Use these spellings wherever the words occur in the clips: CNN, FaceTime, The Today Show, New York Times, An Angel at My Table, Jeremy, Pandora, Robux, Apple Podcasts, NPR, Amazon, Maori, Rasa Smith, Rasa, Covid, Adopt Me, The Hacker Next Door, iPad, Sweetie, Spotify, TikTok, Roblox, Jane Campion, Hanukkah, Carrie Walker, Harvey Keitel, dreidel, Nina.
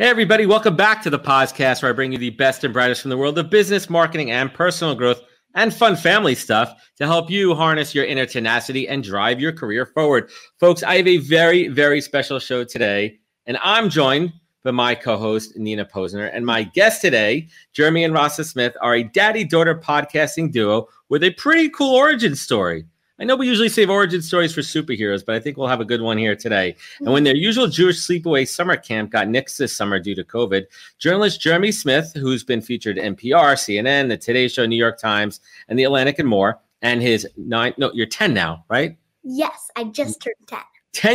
Hey everybody, welcome back to the podcast where I bring you the best and brightest from the world of business, marketing, and personal growth and fun family stuff to help you harness your inner tenacity and drive your career forward. Folks, I have a very, very special show today, and I'm joined by my co-host, Nina Posner, and my guest today, Jeremy and Rasa Smith, are a daddy-daughter podcasting duo with a pretty cool origin story. I know we usually save origin stories for superheroes, but I think we'll have a good one here today. And when their usual Jewish sleepaway summer camp got nixed this summer due to COVID, journalist Jeremy Smith, who's been featured at NPR, CNN, The Today Show, New York Times, and The Atlantic and more, and his you're 10 now, right? Yes, I just turned 10.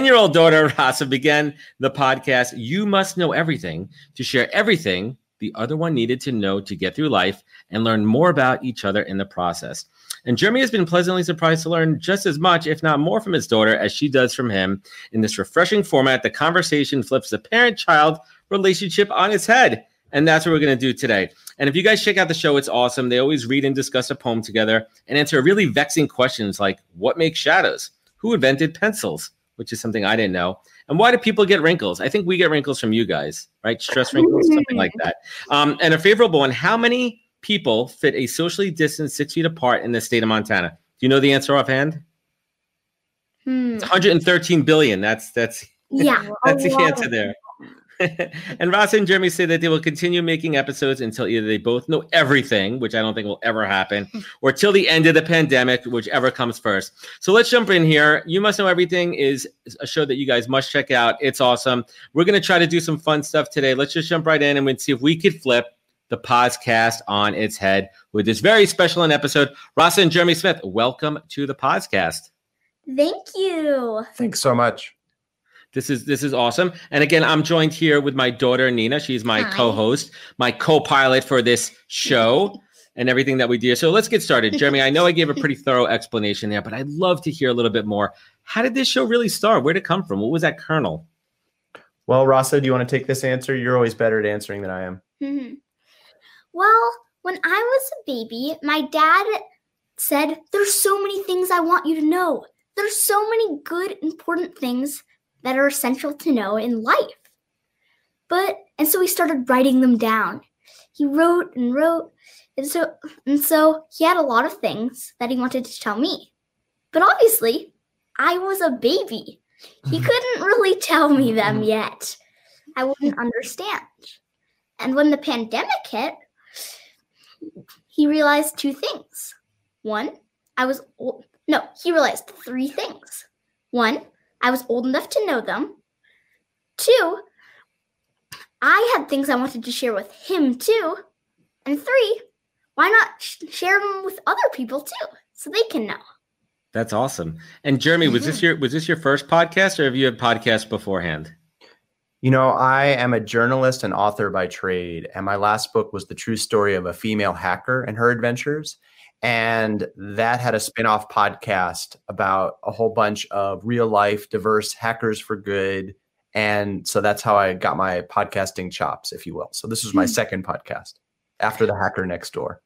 10-year-old daughter Rasa began the podcast You Must Know Everything to share everything the other one needed to know to get through life and learn more about each other in the process. And Jeremy has been pleasantly surprised to learn just as much, if not more, from his daughter as she does from him. In this refreshing format, the conversation flips the parent-child relationship on its head. And that's what we're going to do today. And if you guys check out the show, it's awesome. They always read and discuss a poem together and answer really vexing questions like, what makes shadows? Who invented pencils? Which is something I didn't know. And why do people get wrinkles? I think we get wrinkles from you guys, right? Stress wrinkles, something like that. And a favorable one, how many people fit a socially distanced 6 feet apart in the state of Montana? Do you know the answer offhand? It's 113 billion. That's the answer there. And Rasa and Jeremy say that they will continue making episodes until either they both know everything, which I don't think will ever happen, or till the end of the pandemic, whichever comes first. So let's jump in here. You Must Know Everything is a show that you guys must check out. It's awesome. We're going to try to do some fun stuff today. Let's just jump right in and see if we could flip the podcast on its head with this very special episode. Rasa and Jeremy Smith, welcome to the podcast. Thank you. Thanks so much. This is awesome. And again, I'm joined here with my daughter, Nina. She's my co-host, my co-pilot for this show and everything that we do. So let's get started. Jeremy, I know I gave a pretty thorough explanation there, but I'd love to hear a little bit more. How did this show really start? Where'd it come from? What was that kernel? Well, Rasa, do you want to take this answer? You're always better at answering than I am. Mm-hmm. Well, when I was a baby, my dad said, there's so many things I want you to know. There's so many good, important things that are essential to know in life. So he started writing them down. He wrote and wrote. And so he had a lot of things that he wanted to tell me. But obviously, I was a baby. He couldn't really tell me them yet. I wouldn't understand. And when the pandemic hit, he realized two things. He realized three things. One, I was old enough to know them. Two, I had things I wanted to share with him too. And three, why not share them with other people too, so they can know? That's awesome. And Jeremy, was this your first podcast, or have you had podcasts beforehand? You know, I am a journalist and author by trade, and my last book was the true story of a female hacker and her adventures. And that had a spin-off podcast about a whole bunch of real-life, diverse hackers for good. And so that's how I got my podcasting chops, if you will. So this was my second podcast after The Hacker Next Door.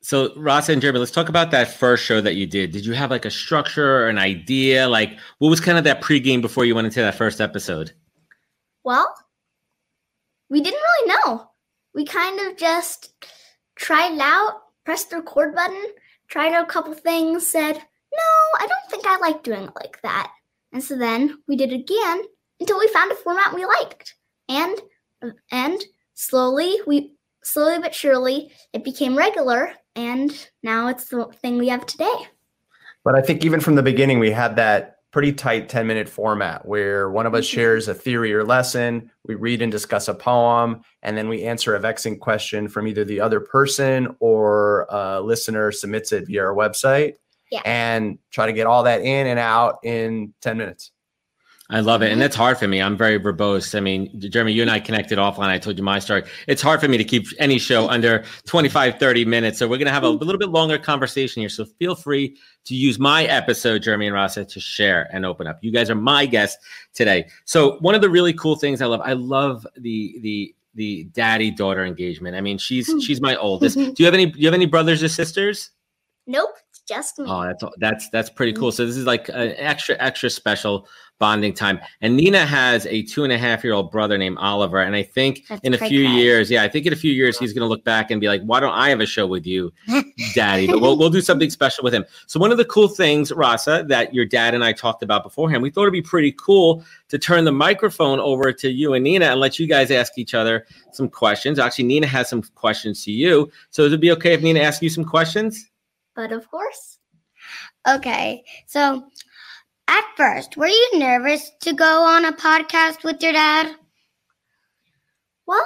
So Rasa and Jeremy, let's talk about that first show that you did. Did you have like a structure or an idea? Like, what was kind of that pregame before you went into that first episode? Well, we didn't really know. We kind of just tried it out. Pressed the record button, tried out a couple things, said, no, I don't think I like doing it like that. And so then we did it again until we found a format we liked. And slowly we slowly but surely, it became regular, and now it's the thing we have today. But I think even from the beginning, we had that pretty tight 10-minute format where one of us shares a theory or lesson, we read and discuss a poem, and then we answer a vexing question from either the other person or a listener submits it via our website, and try to get all that in and out in 10 minutes. I love it. And that's hard for me. I'm very verbose. I mean, Jeremy, you and I connected offline. I told you my story. It's hard for me to keep any show under 25, 30 minutes. So we're going to have a little bit longer conversation here. So feel free to use my episode, Jeremy and Rasa, to share and open up. You guys are my guests today. So one of the really cool things I love the daddy-daughter engagement. I mean, she's my oldest. Do you have any brothers or sisters? Nope. Just me. Oh, that's pretty cool. So this is like an extra special bonding time. And Nina has a 2.5-year-old brother named Oliver. And I think in a few years, he's going to look back and be like, why don't I have a show with you, Daddy? But we'll do something special with him. So one of the cool things, Rasa, that your dad and I talked about beforehand, we thought it'd be pretty cool to turn the microphone over to you and Nina and let you guys ask each other some questions. Actually, Nina has some questions to you. So would it be okay if Nina asked you some questions? But of course. Okay. So at first, were you nervous to go on a podcast with your dad? Well,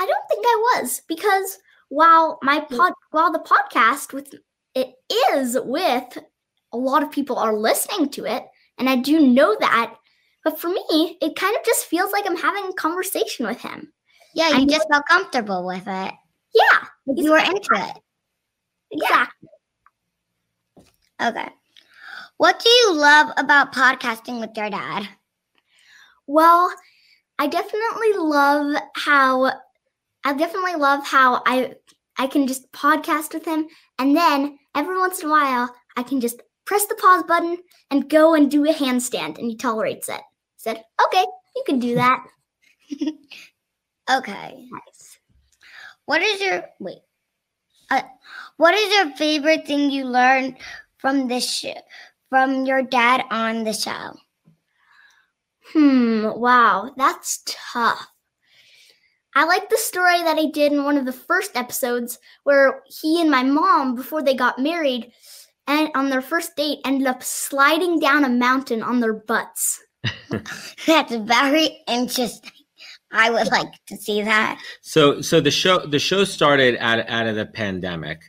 I don't think I was, because while the podcast with a lot of people are listening to it, and I do know that, but for me, it kind of just feels like I'm having a conversation with him. Yeah, you just felt comfortable with it. Yeah. You were into it. Exactly. Okay. What do you love about podcasting with your dad? Well, I definitely love how I can just podcast with him, and then every once in a while I can just press the pause button and go and do a handstand, and he tolerates it. I said, okay, you can do that. Okay. Nice. What is your favorite thing you learned from your dad on the show? Wow, that's tough. I like the story that he did in one of the first episodes where he and my mom, before they got married, and on their first date, ended up sliding down a mountain on their butts. That's very interesting. I would like to see that. So the show started out of the pandemic.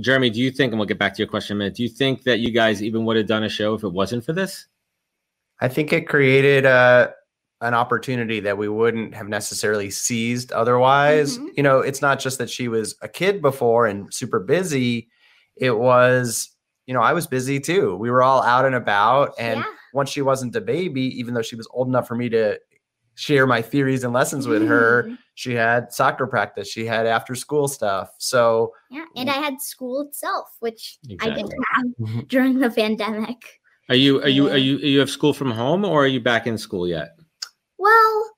Jeremy, do you think, and we'll get back to your question in a minute, do you think that you guys even would have done a show if it wasn't for this? I think it created an opportunity that we wouldn't have necessarily seized otherwise. Mm-hmm. You know, it's not just that she was a kid before and super busy. It was, you know, I was busy too. We were all out and about. And once she wasn't a baby, even though she was old enough for me to share my theories and lessons with her, she had soccer practice, she had after school stuff. So and I had school itself, which I didn't have during the pandemic. Are you have school from home, or are you back in school yet? Well,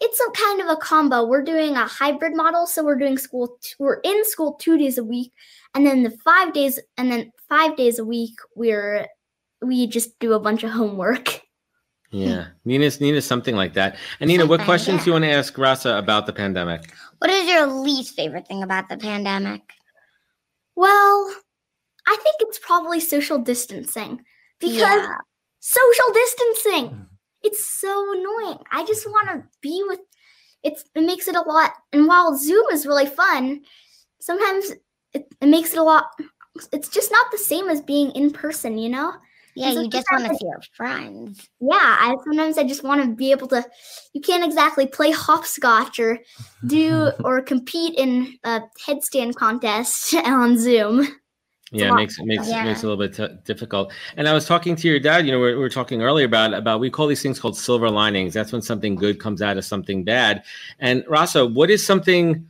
it's a kind of a combo. We're doing a hybrid model, so we're in school 2 days a week, and then 5 days a week we just do a bunch of homework. Yeah. Nina's something like that. And Nina, what questions do you want to ask Rasa about the pandemic? What is your least favorite thing about the pandemic? Well, I think it's probably social distancing. Because social distancing, it's so annoying. I just want to be with it. It makes it a lot. And while Zoom is really fun, sometimes it makes it a lot. It's just not the same as being in person, you know? Yeah, you just want to see your friends. Yeah, sometimes I just want to be able to. You can't exactly play hopscotch or compete in a headstand contest on Zoom. Yeah, it makes it a little bit difficult. And I was talking to your dad, you know, we were talking earlier about we call these things called silver linings. That's when something good comes out of something bad. And Rasa, what is something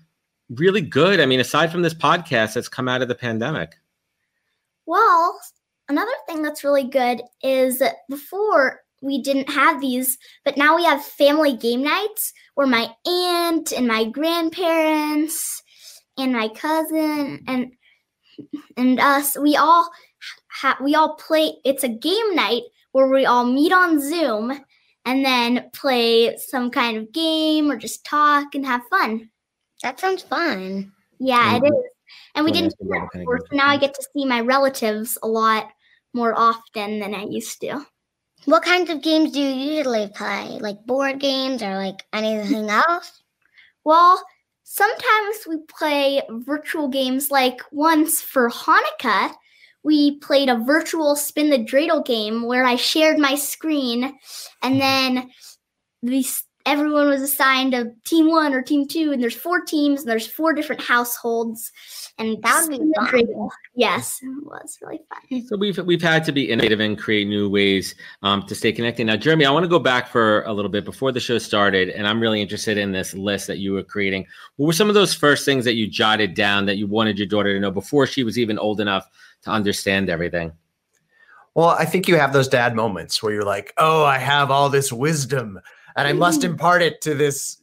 really good? I mean, aside from this podcast that's come out of the pandemic? Well, another thing that's really good is before we didn't have these, but now we have family game nights where my aunt and my grandparents and my cousin and us, we all play. It's a game night where we all meet on Zoom and then play some kind of game or just talk and have fun. That sounds fun. Yeah, it is. And we didn't do that before, so now I get to see my relatives a lot more often than I used to. What kinds of games do you usually play? Like board games or like anything else? Well, sometimes we play virtual games. Like once for Hanukkah, we played a virtual spin the dreidel game where I shared my screen, and then everyone was assigned a team one or team two, and there's four teams and there's four different households, and that would be fun. Yes, it was really fun. So we've had to be innovative and create new ways to stay connected. Now, Jeremy, I want to go back for a little bit before the show started, and I'm really interested in this list that you were creating. What were some of those first things that you jotted down that you wanted your daughter to know before she was even old enough to understand everything? Well, I think you have those dad moments where you're like, oh, I have all this wisdom, and I must impart it to this,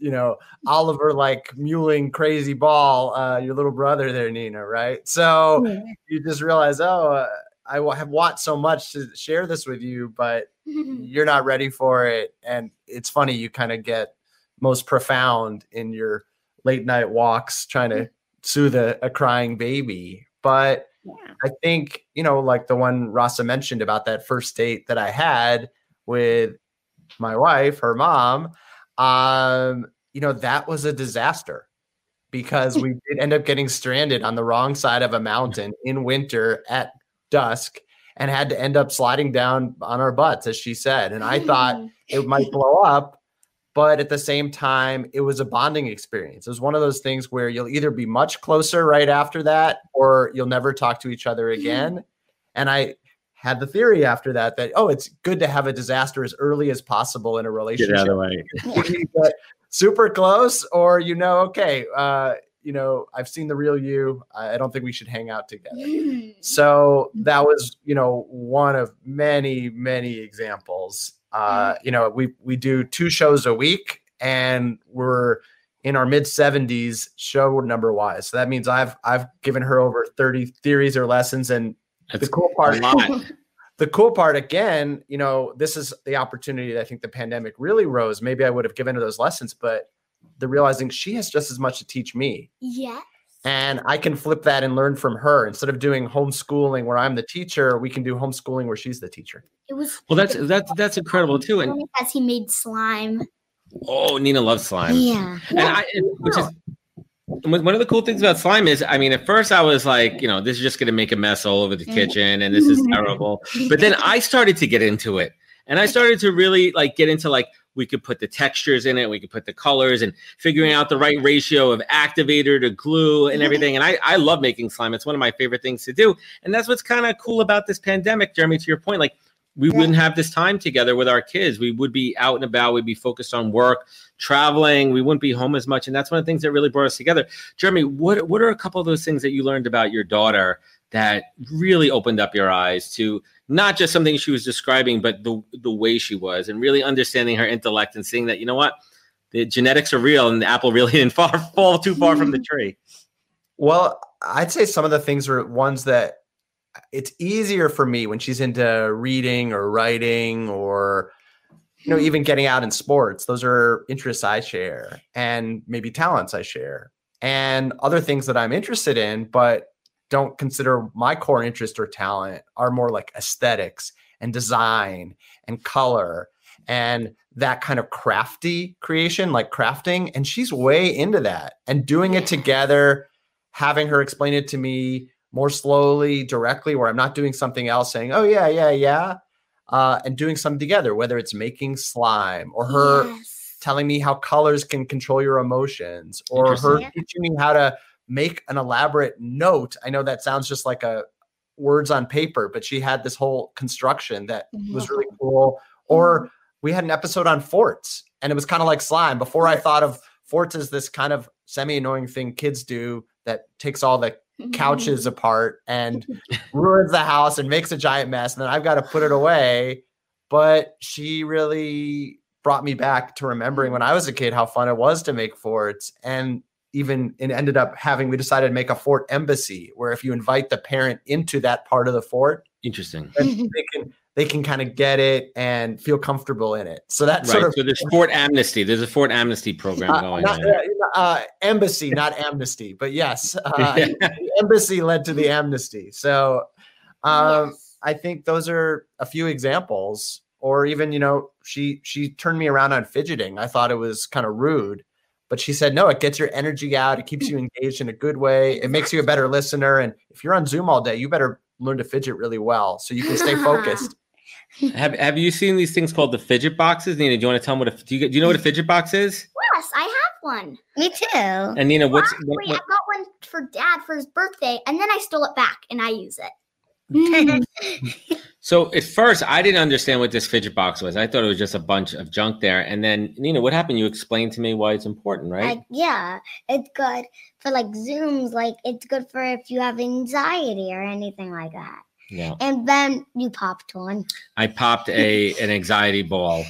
Oliver, like mewling crazy ball, your little brother there, Nina, right? So you just realize, I have want so much to share this with you, but you're not ready for it. And it's funny, you kind of get most profound in your late night walks trying to soothe a crying baby. But I think, like the one Rasa mentioned about that first date that I had with my wife, her mom, that was a disaster because we did end up getting stranded on the wrong side of a mountain in winter at dusk and had to end up sliding down on our butts, as she said. And I thought it might blow up, but at the same time, it was a bonding experience. It was one of those things where you'll either be much closer right after that, or you'll never talk to each other again. And I had the theory after that, it's good to have a disaster as early as possible in a relationship. Get out of the way. But super close, or, I've seen the real you. I don't think we should hang out together. So that was, one of many, many examples. We do two shows a week, and we're in our mid-70s show number-wise. So that means I've given her over 30 theories or lessons, and the cool part, again, this is the opportunity that I think the pandemic really rose. Maybe I would have given her those lessons, but the realizing she has just as much to teach me. Yes. And I can flip that and learn from her. Instead of doing homeschooling where I'm the teacher, we can do homeschooling where she's the teacher. That's incredible too. And he made slime. Oh, Nina loves slime. Yeah. One of the cool things about slime is, at first I was like, this is just going to make a mess all over the kitchen and this is terrible. But then I started to get into it, and I started to really get into we could put the textures in it. We could put the colors and figuring out the right ratio of activator to glue and everything. And I love making slime. It's one of my favorite things to do. And that's what's kind of cool about this pandemic, Jeremy, to your point, we wouldn't have this time together with our kids. We would be out and about. We'd be focused on work, traveling. We wouldn't be home as much. And that's one of the things that really brought us together. Jeremy, what are a couple of those things that you learned about your daughter that really opened up your eyes to not just something she was describing, but the way she was, and really understanding her intellect and seeing that, the genetics are real and the apple really didn't fall too far from the tree? Well, I'd say some of the things were ones that it's easier for me when she's into reading or writing or, even getting out in sports. Those are interests I share and maybe talents I share and other things that I'm interested in, but don't consider my core interest or talent are more like aesthetics and design and color and that kind of crafty creation, like crafting. And she's way into that and doing it together, having her explain it to me more slowly, directly, where I'm not doing something else saying, oh, yeah, and doing something together, whether it's making slime or her telling me how colors can control your emotions or her teaching me how to make an elaborate note. I know that sounds just like a words on paper, but she had this whole construction that was really cool. Or we had an episode on forts, and it was kind of like slime. Before I thought of forts as this kind of semi-annoying thing kids do that takes all the couches apart and ruins the house and makes a giant mess, and then I've got to put it away. But she really brought me back to remembering when I was a kid how fun it was to make forts, and even it ended up having we decided to make a fort embassy where if you invite the parent into that part of the fort, interesting, they can they can kind of get it and feel comfortable in it. So that's right. Sort of, so there's Fort Amnesty. There's a Fort Amnesty program going on. Embassy, not amnesty, but yes, embassy led to the amnesty. So yes. I think those are a few examples. Or even, you know, she turned me around on fidgeting. I thought it was kind of rude, but she said, no, it gets your energy out. It keeps you engaged in a good way. It makes you a better listener. And if you're on Zoom all day, you better learn to fidget really well so you can stay focused. Have you seen these things called the fidget boxes? Nina, do you want to tell me do you know what a fidget box is? Yes, I have one. Me too. And Nina, I got one for Dad for his birthday, and then I stole it back and I use it. So at first I didn't understand what this fidget box was. I thought it was just a bunch of junk there. And then Nina, what happened? You explained to me why it's important, right? Yeah, it's good for like Zooms. Like it's good for if you have anxiety or anything like that. Yeah. And then you popped one. I popped an anxiety ball.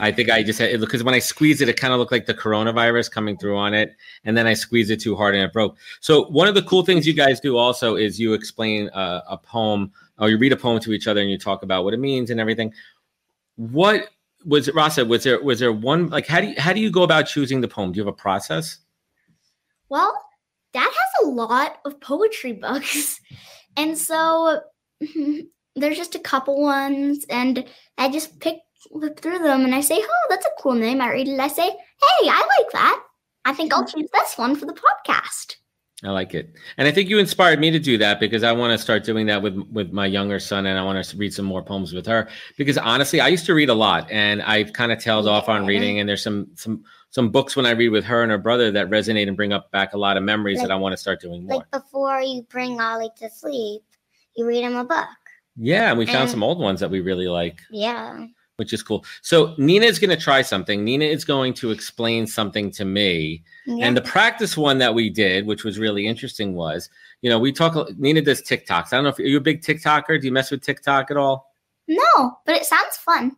I think I just had it because when I squeezed it, it kind of looked like the coronavirus coming through on it. And then I squeezed it too hard and it broke. So one of the cool things you guys do also is you explain a poem, or you read a poem to each other and you talk about what it means and everything. What was it, Rasa? Was there one, like, how do you go about choosing the poem? Do you have a process? Well, Dad has a lot of poetry books. And so there's just a couple ones, and I just flip through them, and I say, oh, that's a cool name. I read it, I say, hey, I like that. I think I'll choose this one for the podcast. I like it. And I think you inspired me to do that because I want to start doing that with my younger son, and I want to read some more poems with her because, honestly, I used to read a lot, and I've kind of tailed off on reading, and there's some books when I read with her and her brother that resonate and bring up back a lot of memories that I want to start doing more. Like before you bring Ollie to sleep, you read him a book. Yeah, and we found some old ones that we really like. Yeah. Which is cool. So Nina is going to try something. Nina is going to explain something to me. Yeah. And the practice one that we did, which was really interesting, was, you know, Nina does TikToks. I don't know if you're a big TikToker. Do you mess with TikTok at all? No, but it sounds fun.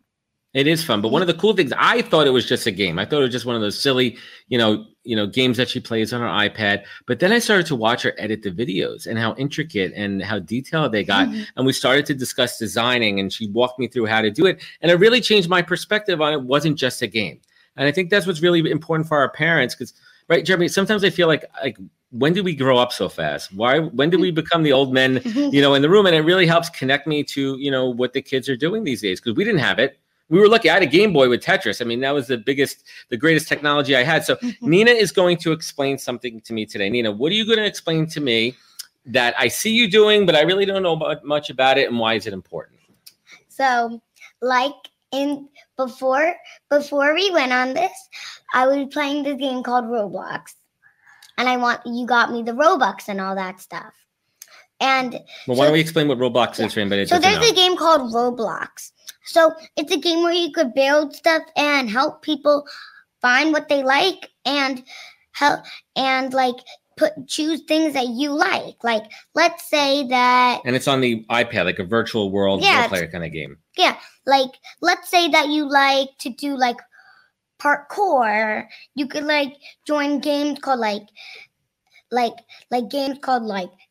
It is fun. But one of the cool things, I thought it was just a game. I thought it was just one of those silly, you know, games that she plays on her iPad. But then I started to watch her edit the videos and how intricate and how detailed they got. Mm-hmm. And we started to discuss designing, and she walked me through how to do it. And it really changed my perspective on it wasn't just a game. And I think that's what's really important for our parents because, right, Jeremy, sometimes I feel like when did we grow up so fast? When did we become the old men, you know, in the room? And it really helps connect me to, you know, what the kids are doing these days because we didn't have it. We were lucky. I had a Game Boy with Tetris. I mean, that was the greatest technology I had. So Nina is going to explain something to me today. Nina, what are you going to explain to me that I see you doing, but I really don't know much about it, and why is it important? So, like before we went on this, I was playing this game called Roblox, and you got me the Robux and all that stuff. And why don't we explain what Roblox is for anybody? So there's a game called Roblox. So it's a game where you could build stuff and help people find what they like and help and like choose things that you like. Like let's say that. And it's on the iPad, like a virtual world player kind of game. Yeah. Like let's say that you like to do like parkour. You could like join games called like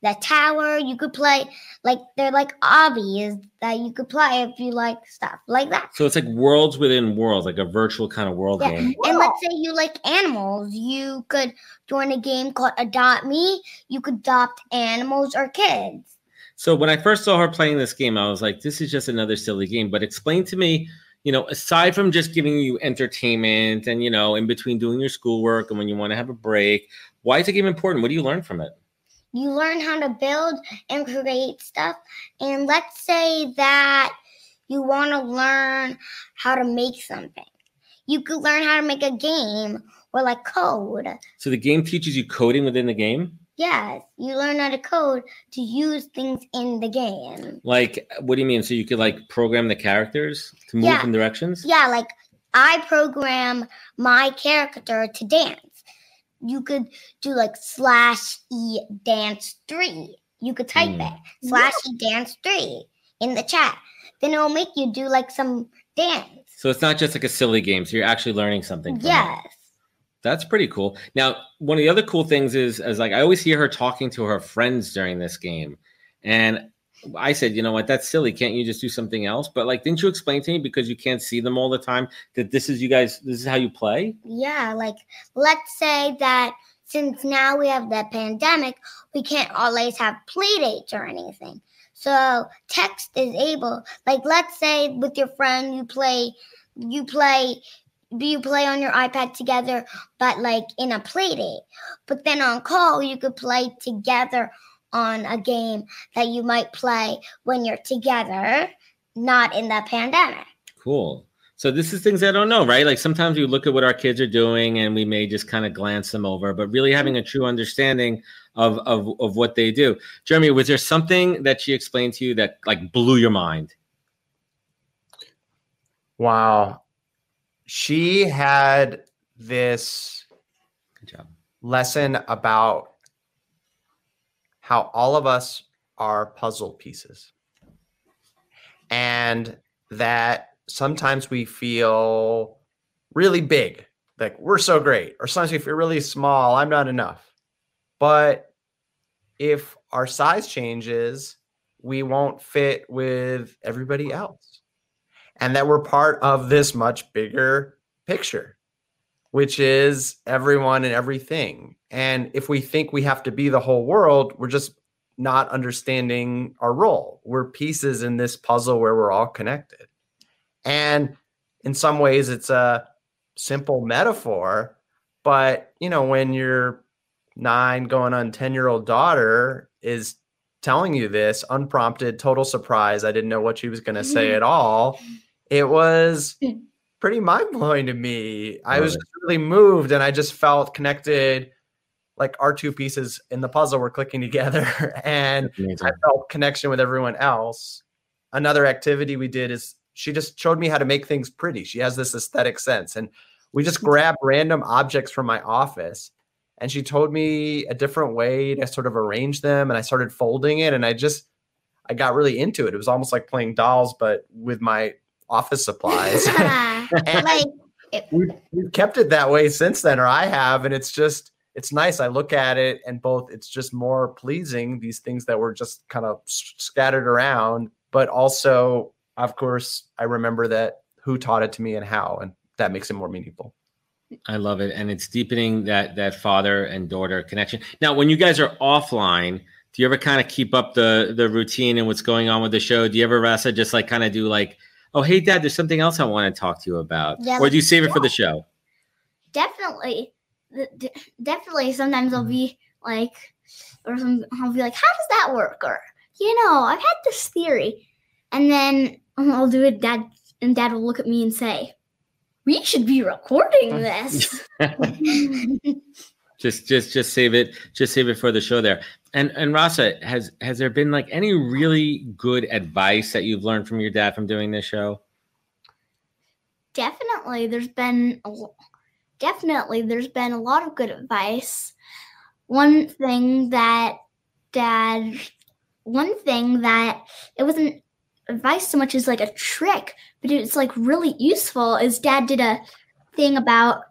The Tower. You could play like they're like obvious that you could play if you like stuff like that. So it's like worlds within worlds, like a virtual kind of world game. And let's say you like animals, you could join a game called Adopt Me. You could adopt animals or kids. So when I first saw her playing this game, I was like, this is just another silly game. But explain to me, you know, aside from just giving you entertainment and, you know, in between doing your schoolwork and when you want to have a break, why is the game important? What do you learn from it? You learn how to build and create stuff. And let's say that you want to learn how to make something. You could learn how to make a game or like code. So the game teaches you coding within the game? Yes. You learn how to code to use things in the game. Like, what do you mean? So you could like program the characters to move in directions? Yeah, like I program my character to dance. You could do like /E dance 3. You could type it /E dance 3 in the chat. Then it'll make you do like some dance. So it's not just like a silly game. So you're actually learning something. Yes. That's pretty cool. Now, one of the other cool things is like I always hear her talking to her friends during this game. And I said, you know what, that's silly. Can't you just do something else? But like, didn't you explain to me, because you can't see them all the time, that this is, you guys, this is how you play? Yeah, like let's say that since now we have the pandemic, we can't always have play dates or anything. So text is able, like let's say with your friend, you play on your iPad together, but like in a play date. But then on call, you could play together on a game that you might play when you're together, not in the pandemic. Cool. So this is things I don't know, right? Like sometimes we look at what our kids are doing and we may just kind of glance them over, but really having a true understanding of what they do. Jeremy, was there something that she explained to you that like blew your mind? Wow. She had this lesson about how all of us are puzzle pieces, and that sometimes we feel really big, like we're so great, or sometimes we feel really small, I'm not enough. But if our size changes, we won't fit with everybody else. And that we're part of this much bigger picture, which is everyone and everything. And if we think we have to be the whole world, we're just not understanding our role. We're pieces in this puzzle where we're all connected. And in some ways, it's a simple metaphor, but you know, when your 9 going on 10-year-old daughter is telling you this, unprompted, total surprise, I didn't know what she was going to say at all, it was pretty mind-blowing to me. I was really moved, and I just felt connected, like our two pieces in the puzzle were clicking together, and I felt connection with everyone else. Another activity we did is she just showed me how to make things pretty. She has this aesthetic sense, and we just grabbed random objects from my office, and she told me a different way to sort of arrange them, and I started folding it, and I got really into it. It was almost like playing dolls, but with my office supplies. We've kept it that way since then, or I have, and it's nice. I look at it, and it's just more pleasing, these things that were just kind of scattered around, but also, of course, I remember that who taught it to me and how, and that makes it more meaningful. I love it. And it's deepening that father and daughter connection. Now, when you guys are offline, do you ever kind of keep up the routine and what's going on with the show? Do you ever, Rasa, just like kind of do like, oh, hey, Dad, there's something else I want to talk to you about? Yeah, or do you save it for the show? Definitely. Definitely. Sometimes I'll be like, I'll be like, how does that work? Or, you know, I've had this theory. And then I'll do it, Dad, and Dad will look at me and say, we should be recording this. just save it. Just save it for the show there. And Rasa, has there been like any really good advice that you've learned from your dad from doing this show? Definitely. There's been a lot of good advice. One thing that it wasn't advice so much as like a trick, but it's like really useful, is Dad did a thing about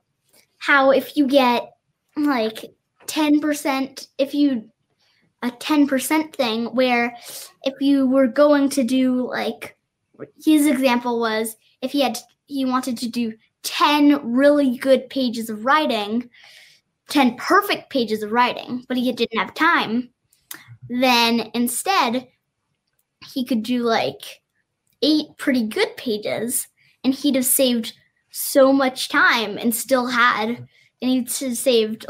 how if you get like 10%, a 10% thing, where if you were going to do, like his example was, if he wanted to do 10 really good pages of writing, 10 perfect pages of writing, but he didn't have time, then instead he could do like 8 pretty good pages, and he'd have saved so much time and he'd saved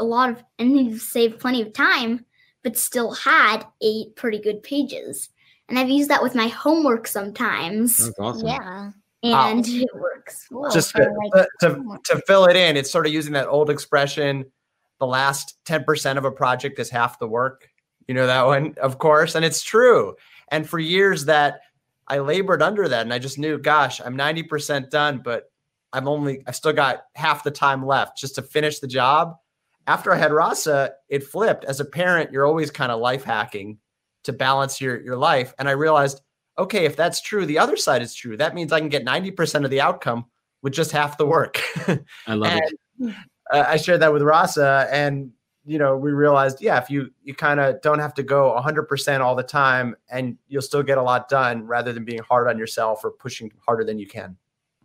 plenty of time, but still had 8 pretty good pages. And I've used that with my homework sometimes. That's awesome. Yeah. And it works. Well, just to fill it in, it's sort of using that old expression, the last 10% of a project is half the work. You know that one, of course. And it's true. And for years I labored under that, and I just knew, gosh, I'm 90% done, but I've still got half the time left just to finish the job. After I had Rasa, it flipped. As a parent, you're always kind of life hacking to balance your life. And I realized, okay, if that's true, the other side is true. That means I can get 90% of the outcome with just half the work. I love it. I shared that with Rasa, and we realized, yeah, if you kind of don't have to go 100% all the time, and you'll still get a lot done rather than being hard on yourself or pushing harder than you can.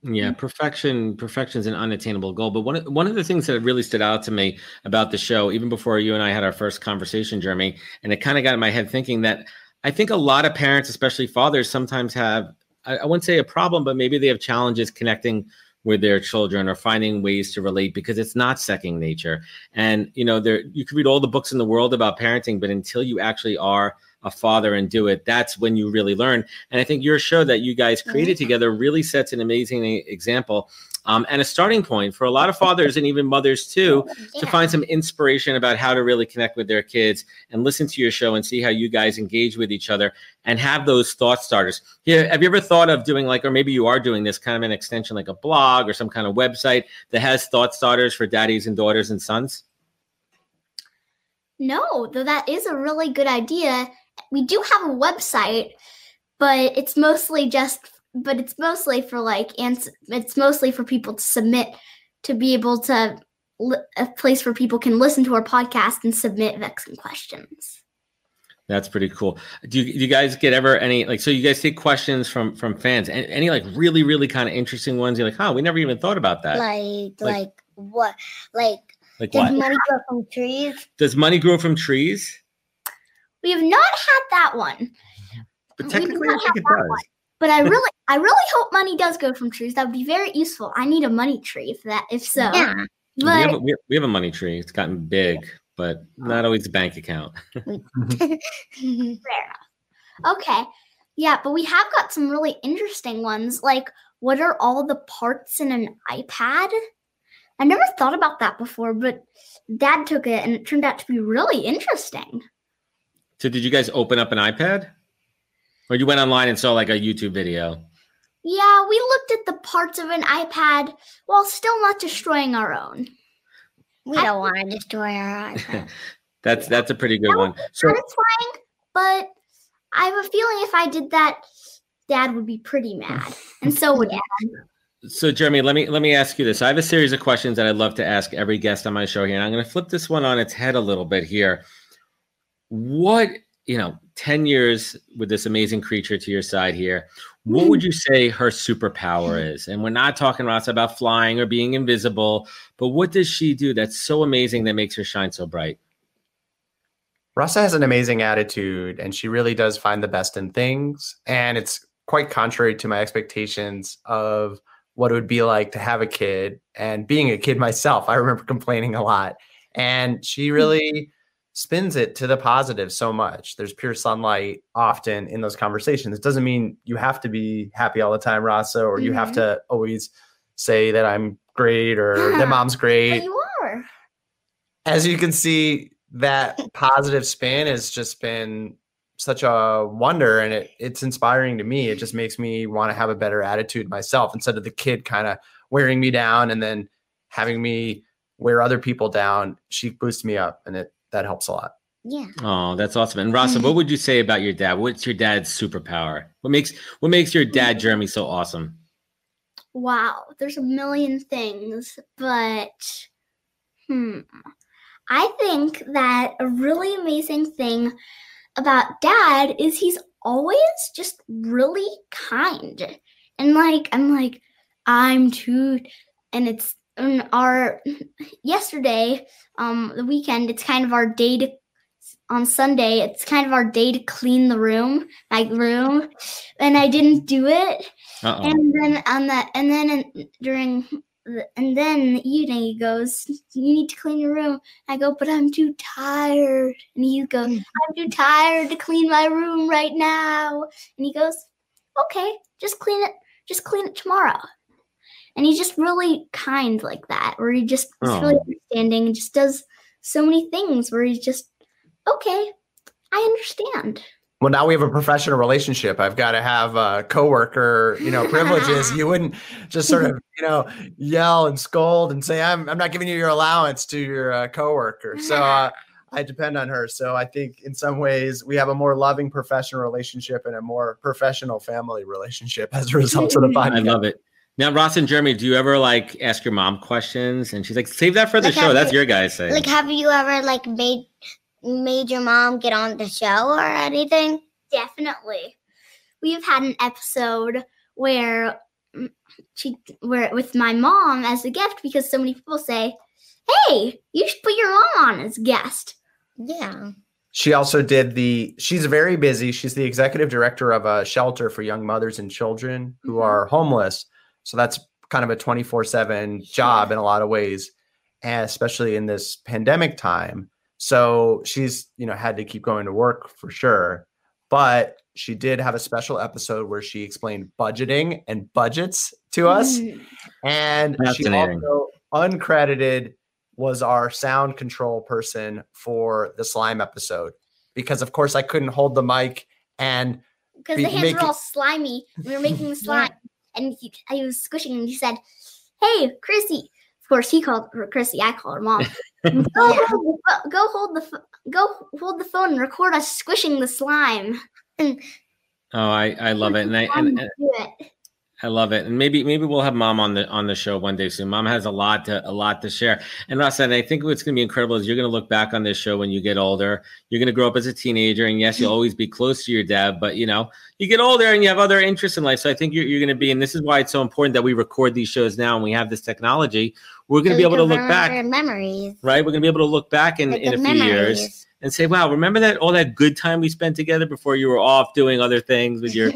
Yeah, perfection is an unattainable goal. But one of the things that really stood out to me about the show, even before you and I had our first conversation, Jeremy, and it kind of got in my head thinking that I think a lot of parents, especially fathers, sometimes have, I wouldn't say a problem, but maybe they have challenges connecting with their children or finding ways to relate because it's not second nature. And, you could read all the books in the world about parenting, but until you actually are a father and do it, that's when you really learn. And I think your show that you guys created together really sets an amazing example and a starting point for a lot of fathers and even mothers too, to find some inspiration about how to really connect with their kids and listen to your show and see how you guys engage with each other and have those thought starters. Here, have you ever thought of doing or maybe you are doing this kind of an extension, like a blog or some kind of website that has thought starters for daddies and daughters and sons? No, though that is a really good idea. We do have a website, but it's mostly for people to submit, to be able to a place where people can listen to our podcast and submit vexing questions. That's pretty cool. Do you guys get ever any, so you guys take questions from fans, any really, really kind of interesting ones? You're like, we never even thought about that. Money grow from trees? Does money grow from trees? We have not had that one. But technically, I think it does. But I really hope money does go from trees. That would be very useful. I need a money tree for that. If so, yeah. But we have a money tree. It's gotten big, but not always a bank account. Fair enough. Okay, yeah, but we have got some really interesting ones. Like, what are all the parts in an iPad? I never thought about that before, but Dad took it, and it turned out to be really interesting. So did you guys open up an iPad, or you went online and saw a YouTube video? Yeah, we looked at the parts of an iPad while still not destroying our own. We don't want to destroy our iPad. That's a pretty good one. Satisfying, but I have a feeling if I did that, Dad would be pretty mad, and so would Dad. So, Jeremy, let me ask you this. I have a series of questions that I'd love to ask every guest on my show here, and I'm going to flip this one on its head a little bit here. What, 10 years with this amazing creature to your side here, what would you say her superpower is? And we're not talking, Rasa, about flying or being invisible, but what does she do that's so amazing that makes her shine so bright? Rasa has an amazing attitude, and she really does find the best in things. And it's quite contrary to my expectations of what it would be like to have a kid. And being a kid myself, I remember complaining a lot. And she really spins it to the positive so much. There's pure sunlight often in those conversations. It doesn't mean you have to be happy all the time, Rasa, or you have to always say that I'm great or that Mom's great. But you are. As you can see, that positive spin has just been such a wonder, and it's inspiring to me. It just makes me want to have a better attitude myself instead of the kid kind of wearing me down and then having me wear other people down. She boosts me up, and that helps a lot. Yeah. Oh, that's awesome. And Rasa, what would you say about your dad? What's your dad's superpower? What makes your dad, Jeremy, so awesome? Wow, there's a million things, but I think that a really amazing thing about Dad is he's always just really kind. And I'm too, and it's, and our yesterday, the weekend, it's kind of our day to, on Sunday, it's kind of our day to clean the room, and I didn't do it. Uh-oh. And then in the evening, he goes, "You need to clean your room." I go, "But I'm too tired." And he goes, "I'm too tired to clean my room right now." And he goes, "Okay, just clean it tomorrow." And he's just really kind like that, where he just is really understanding and just does so many things where he's just, okay, I understand. Well, now we have a professional relationship. I've got to have coworker, privileges. You wouldn't just sort of, yell and scold and say, I'm not giving you your allowance to your coworker. So I depend on her. So I think in some ways we have a more loving professional relationship and a more professional family relationship as a result of the podcast. I love it. Now, Ross and Jeremy, do you ever like ask your mom questions? And she's like, save that for the show. That's your guys' thing. Like, have you ever like made your mom get on the show or anything? Definitely. We've had an episode where we're with my mom as a gift because so many people say, hey, you should put your mom on as guest. Yeah. She also did she's very busy. She's the executive director of a shelter for young mothers and children who are homeless. So that's kind of a 24/7 job in a lot of ways, especially in this pandemic time. So she's, had to keep going to work for sure. But she did have a special episode where she explained budgeting and budgets to us. And she also, uncredited, was our sound control person for the slime episode, because of course I couldn't hold the mic and because the hands were all slimy. We were making the slime and I was squishing and he said, hey, Chrissy. Of course he called her Chrissy. I called her mom. Go hold the phone and record us squishing the slime. I love it. I love it. And maybe we'll have mom on the show one day soon. Mom has a lot to share. And Rasa, I think what's going to be incredible is you're going to look back on this show when you get older. You're going to grow up as a teenager. And yes, you'll always be close to your dad. But, you get older and you have other interests in life. So I think you're going to be, and this is why it's so important that we record these shows now and we have this technology. We're going to be able to look back. Memories. Right? We're going to be able to look back in a few years and say, wow, remember that all that good time we spent together before you were off doing other things with your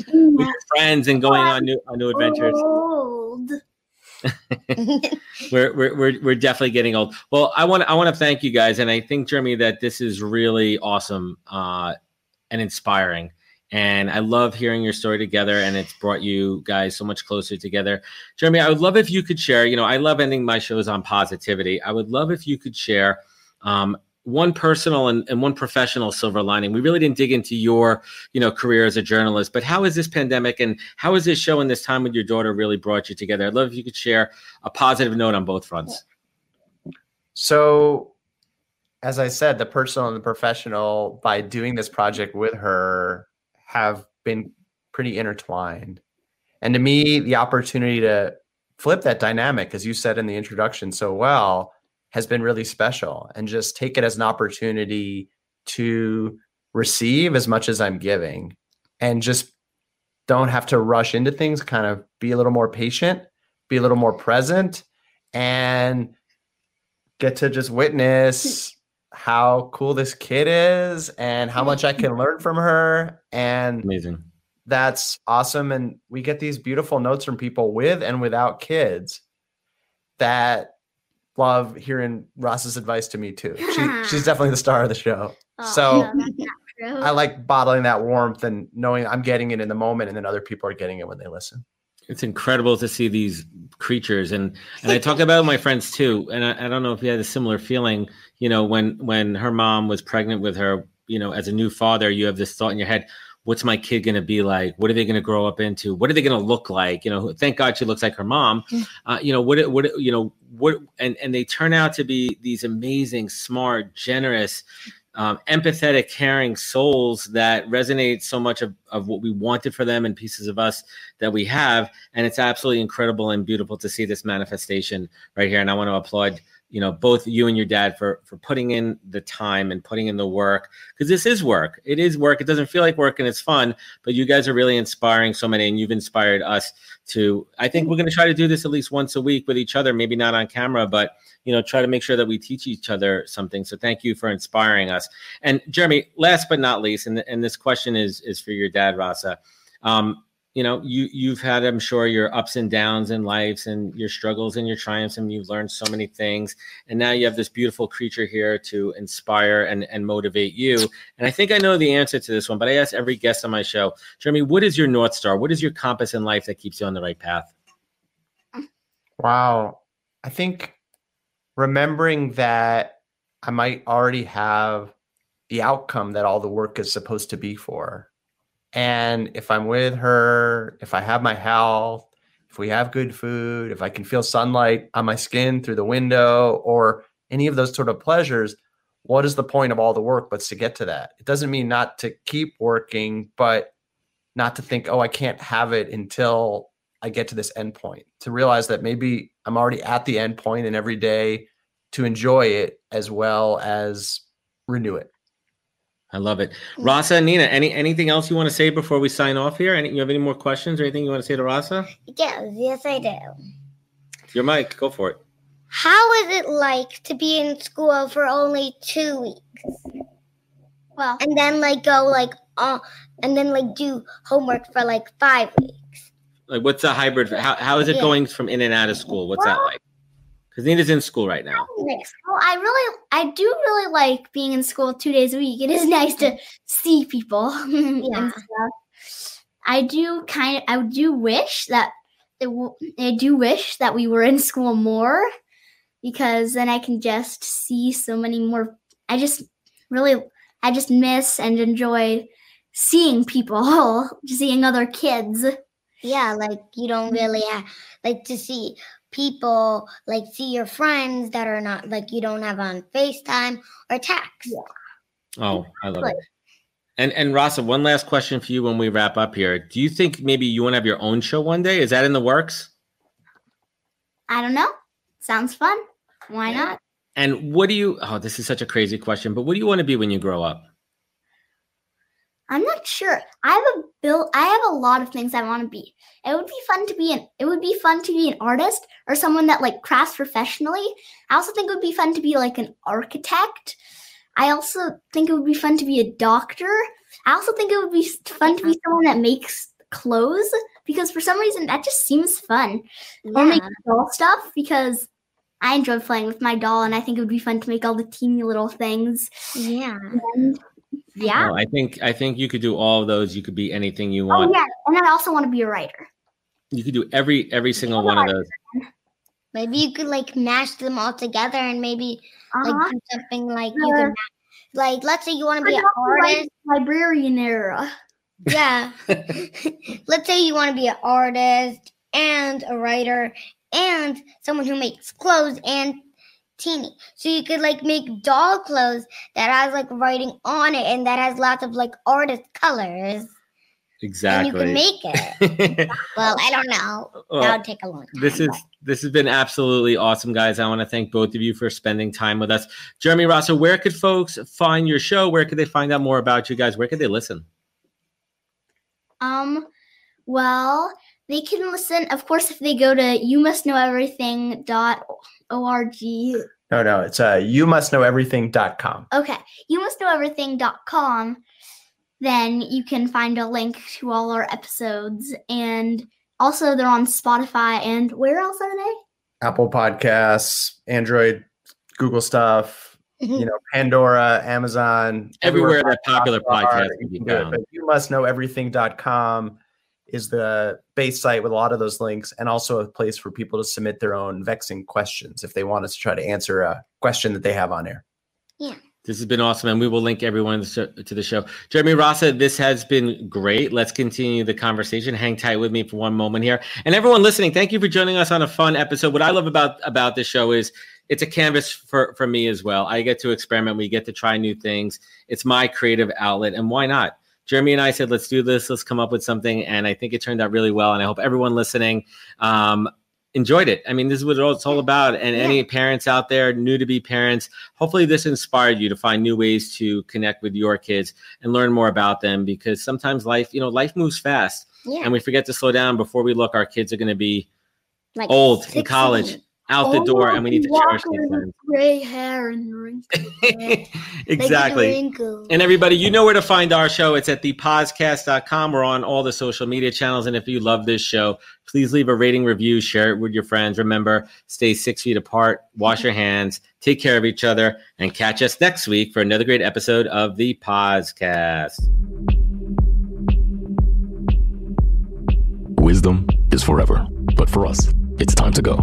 friends and going on new adventures. Old. we're definitely getting old. Well, I want to thank you guys, and I think, Jeremy, that this is really awesome and inspiring. And I love hearing your story together, and it's brought you guys so much closer together. Jeremy, I would love if you could share, I love ending my shows on positivity. I would love if you could share one personal and one professional silver lining. We really didn't dig into your, career as a journalist, but how has this pandemic and how has this show and this time with your daughter really brought you together? I'd love if you could share a positive note on both fronts. So, as I said, the personal and the professional, by doing this project with her, have been pretty intertwined. And to me, the opportunity to flip that dynamic, as you said in the introduction so well, has been really special, and just take it as an opportunity to receive as much as I'm giving, and just don't have to rush into things, kind of be a little more patient, be a little more present, and get to just witness how cool this kid is and how much I can learn from her. And amazing. That's awesome. And we get these beautiful notes from people with and without kids that love hearing Ross's advice to me too. She's definitely the star of the show. Oh, so no, I like bottling that warmth and knowing I'm getting it in the moment, and then other people are getting it when they listen. It's incredible to see these creatures, and I talk about my friends too. And I don't know if you had a similar feeling. When her mom was pregnant with her, as a new father, you have this thought in your head. What's my kid going to be like? What are they going to grow up into? What are they going to look like? Thank God she looks like her mom. And they turn out to be these amazing, smart, generous, empathetic, caring souls that resonate so much of what we wanted for them and pieces of us that we have. And it's absolutely incredible and beautiful to see this manifestation right here. And I want to applaud both you and your dad for putting in the time and putting in the work, because this is work. It is work. It doesn't feel like work, and it's fun, but you guys are really inspiring so many, and you've inspired us to, I think we're going to try to do this at least once a week with each other, maybe not on camera, but, try to make sure that we teach each other something. So thank you for inspiring us. And Jeremy, last but not least, and this question is for your dad, Rasa. You've had, I'm sure, your ups and downs in life and your struggles and your triumphs, and you've learned so many things. And now you have this beautiful creature here to inspire and motivate you. And I think I know the answer to this one, but I ask every guest on my show, Jeremy, what is your North Star? What is your compass in life that keeps you on the right path? Wow. I think remembering that I might already have the outcome that all the work is supposed to be for. And if I'm with her, if I have my health, if we have good food, if I can feel sunlight on my skin through the window, or any of those sort of pleasures, what is the point of all the work but to get to that? It doesn't mean not to keep working, but not to think, I can't have it until I get to this endpoint, to realize that maybe I'm already at the endpoint, and every day to enjoy it as well as renew it. I love it. Rasa and Nina, anything else you want to say before we sign off here? You have any more questions or anything you want to say to Rasa? Yes, I do. Your mic, go for it. How is it like to be in school for only 2 weeks? Well, and then go do homework for 5 weeks. Like, what's the hybrid? How is it going from in and out of school? What's that like? Because Nina's in school right now. Well, I do really like being in school 2 days a week. It is nice to see people. Yeah. I do wish that we were in school more, because then I can just see so many more. I just miss and enjoy seeing people, seeing other kids. Yeah, you don't really like to see people, see your friends that are not you don't have on FaceTime or text. Yeah. Oh, I love it. And Rasa, one last question for you when we wrap up here. Do you think maybe you want to have your own show one day? Is that in the works? I don't know. Sounds fun. Why not? And what do you, this is such a crazy question, but what do you want to be when you grow up? I'm not sure. I have a lot of things I want to be. It would be fun to be an artist or someone that crafts professionally. I also think it would be fun to be an architect. I also think it would be fun to be a doctor. I also think it would be fun to be someone that makes clothes, because for some reason that just seems fun. Yeah. Or make doll stuff, because I enjoy playing with my doll, and I think it would be fun to make all the teeny little things. Yeah. Yeah. No, I think you could do all of those. You could be anything you want. Oh, yeah. And I also want to be a writer. You could do every single one of those. Maybe you could mash them all together, and maybe do something you can let's say you want to be an artist, librarian era. Yeah. Let's say you want to be an artist and a writer and someone who makes clothes and teeny. So you could make doll clothes that has writing on it, and that has lots of artist colors. Exactly. And you can make it. Well, I don't know. Well, that would take a long time. This has been absolutely awesome, guys. I want to thank both of you for spending time with us. Jeremy, Rasa, where could folks find your show? Where could they find out more about you guys? Where could they listen? Well, they can listen, of course, if they go to youmustknoweverything.org. No, it's youmustknoweverything.com. Okay, youmustknoweverything.com. Then you can find a link to all our episodes. And also they're on Spotify. And where else are they? Apple Podcasts, Android, Google stuff, Pandora, Amazon. Everywhere that popular podcast can be found. But youmustknoweverything.com is the base site with a lot of those links, and also a place for people to submit their own vexing questions if they want us to try to answer a question that they have on air. Yeah. This has been awesome, and we will link everyone to the show. Jeremy, Rasa, this has been great. Let's continue the conversation. Hang tight with me for one moment here. And everyone listening, thank you for joining us on a fun episode. What I love about this show is it's a canvas for me as well. I get to experiment. We get to try new things. It's my creative outlet, and why not? Jeremy and I said, let's do this. Let's come up with something, and I think it turned out really well, and I hope everyone listening enjoyed it. I mean, this is what it's all about. And any parents out there, new to be parents, hopefully this inspired you to find new ways to connect with your kids and learn more about them, because sometimes life moves fast, and we forget to slow down. Before we look, our kids are going to be old, 16. In college, out the door, and we need to cherish these times. Gray hair and wrinkles. Exactly. And everybody, you know where to find our show. It's at thepodcast.com. We're on all the social media channels. And if you love this show, please leave a rating, review, share it with your friends. Remember, stay 6 feet apart, wash your hands, take care of each other, and catch us next week for another great episode of The Podcast. Wisdom is forever, but for us, it's time to go.